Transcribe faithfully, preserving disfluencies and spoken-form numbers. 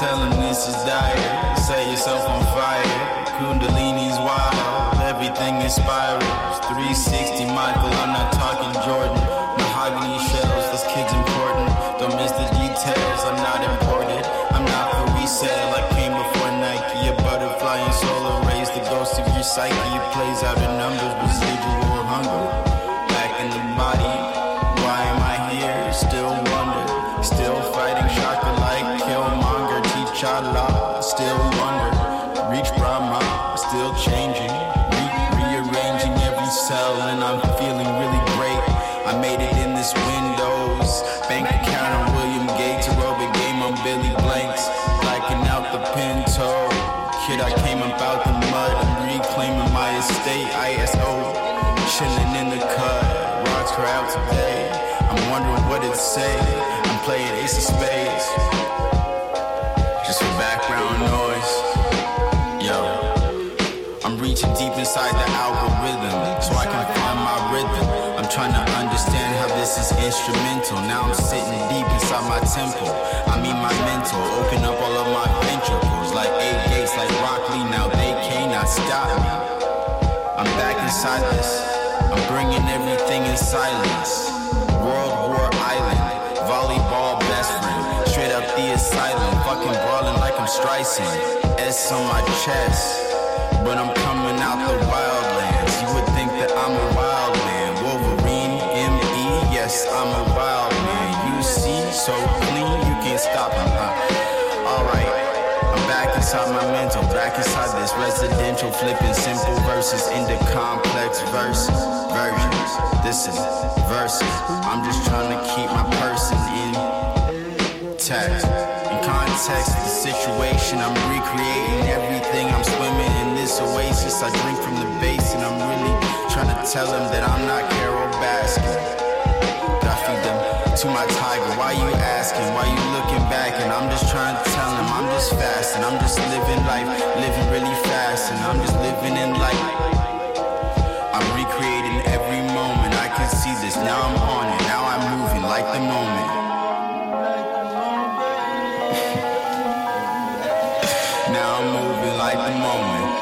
Tell him this is dire. Set yourself on fire. Kundalini's wild. Everything is spirals. three sixty Michael, I'm not talking Jordan. Mahogany shells, this kid's important. Don't miss the details, I'm not imported. I'm not for resale, I came before Nike. A butterfly and solar rays, the ghost of your psyche. It plays out in numbers, residual hunger. Back in the body, why am I here? Still wonder, still fighting shock alike. Killmonger, teach Allah, still wonder. Reach Brahma, still changing. And I'm feeling really great. I made it in this Windows bank account on William Gates. Aerobic game on Billy Blanks. Blacking out the Pinto. Kid, I came up out the mud. I'm reclaiming my estate. I S O, chilling in the cut. Rocks are out today. I'm wondering what it say. I'm playing Ace of Spades. Just for background noise. Yo. I'm reaching deep inside the algorithm, so I can find my rhythm. I'm trying to understand how this is instrumental. Now I'm sitting deep inside my temple. I mean my mental, open up all of my ventricles. Like eight gates, like Rock Lee, now they cannot stop me. I'm back inside this. I'm bringing everything in silence. World War Island, volleyball best friend. Straight up the asylum, fucking brawling like I'm Stryson. S on my chest. But I'm coming out the wildlands. You would think that I'm a wild man. Wolverine, M E, yes, I'm a wild man. You see, so clean, you can't stop him, huh? Alright, I'm back inside my mental. Back inside this residential. Flipping simple verses into complex verses. Versions, this is verses. I'm just trying to keep my person in text. In context, the situation, I'm recreating everything. I'm swimming in this oasis, I drink from the basin. I'm really trying to tell them that I'm not Carol Baskin. But I feed them to my tiger. Why you asking? Why you looking back? And I'm just trying to tell them I'm just fasting. I'm just living life, living really fast. And I'm just living in life. I'm recreating every moment. I can see this. Now I'm on it. Now I'm moving like the moment. Now I'm moving like the moment.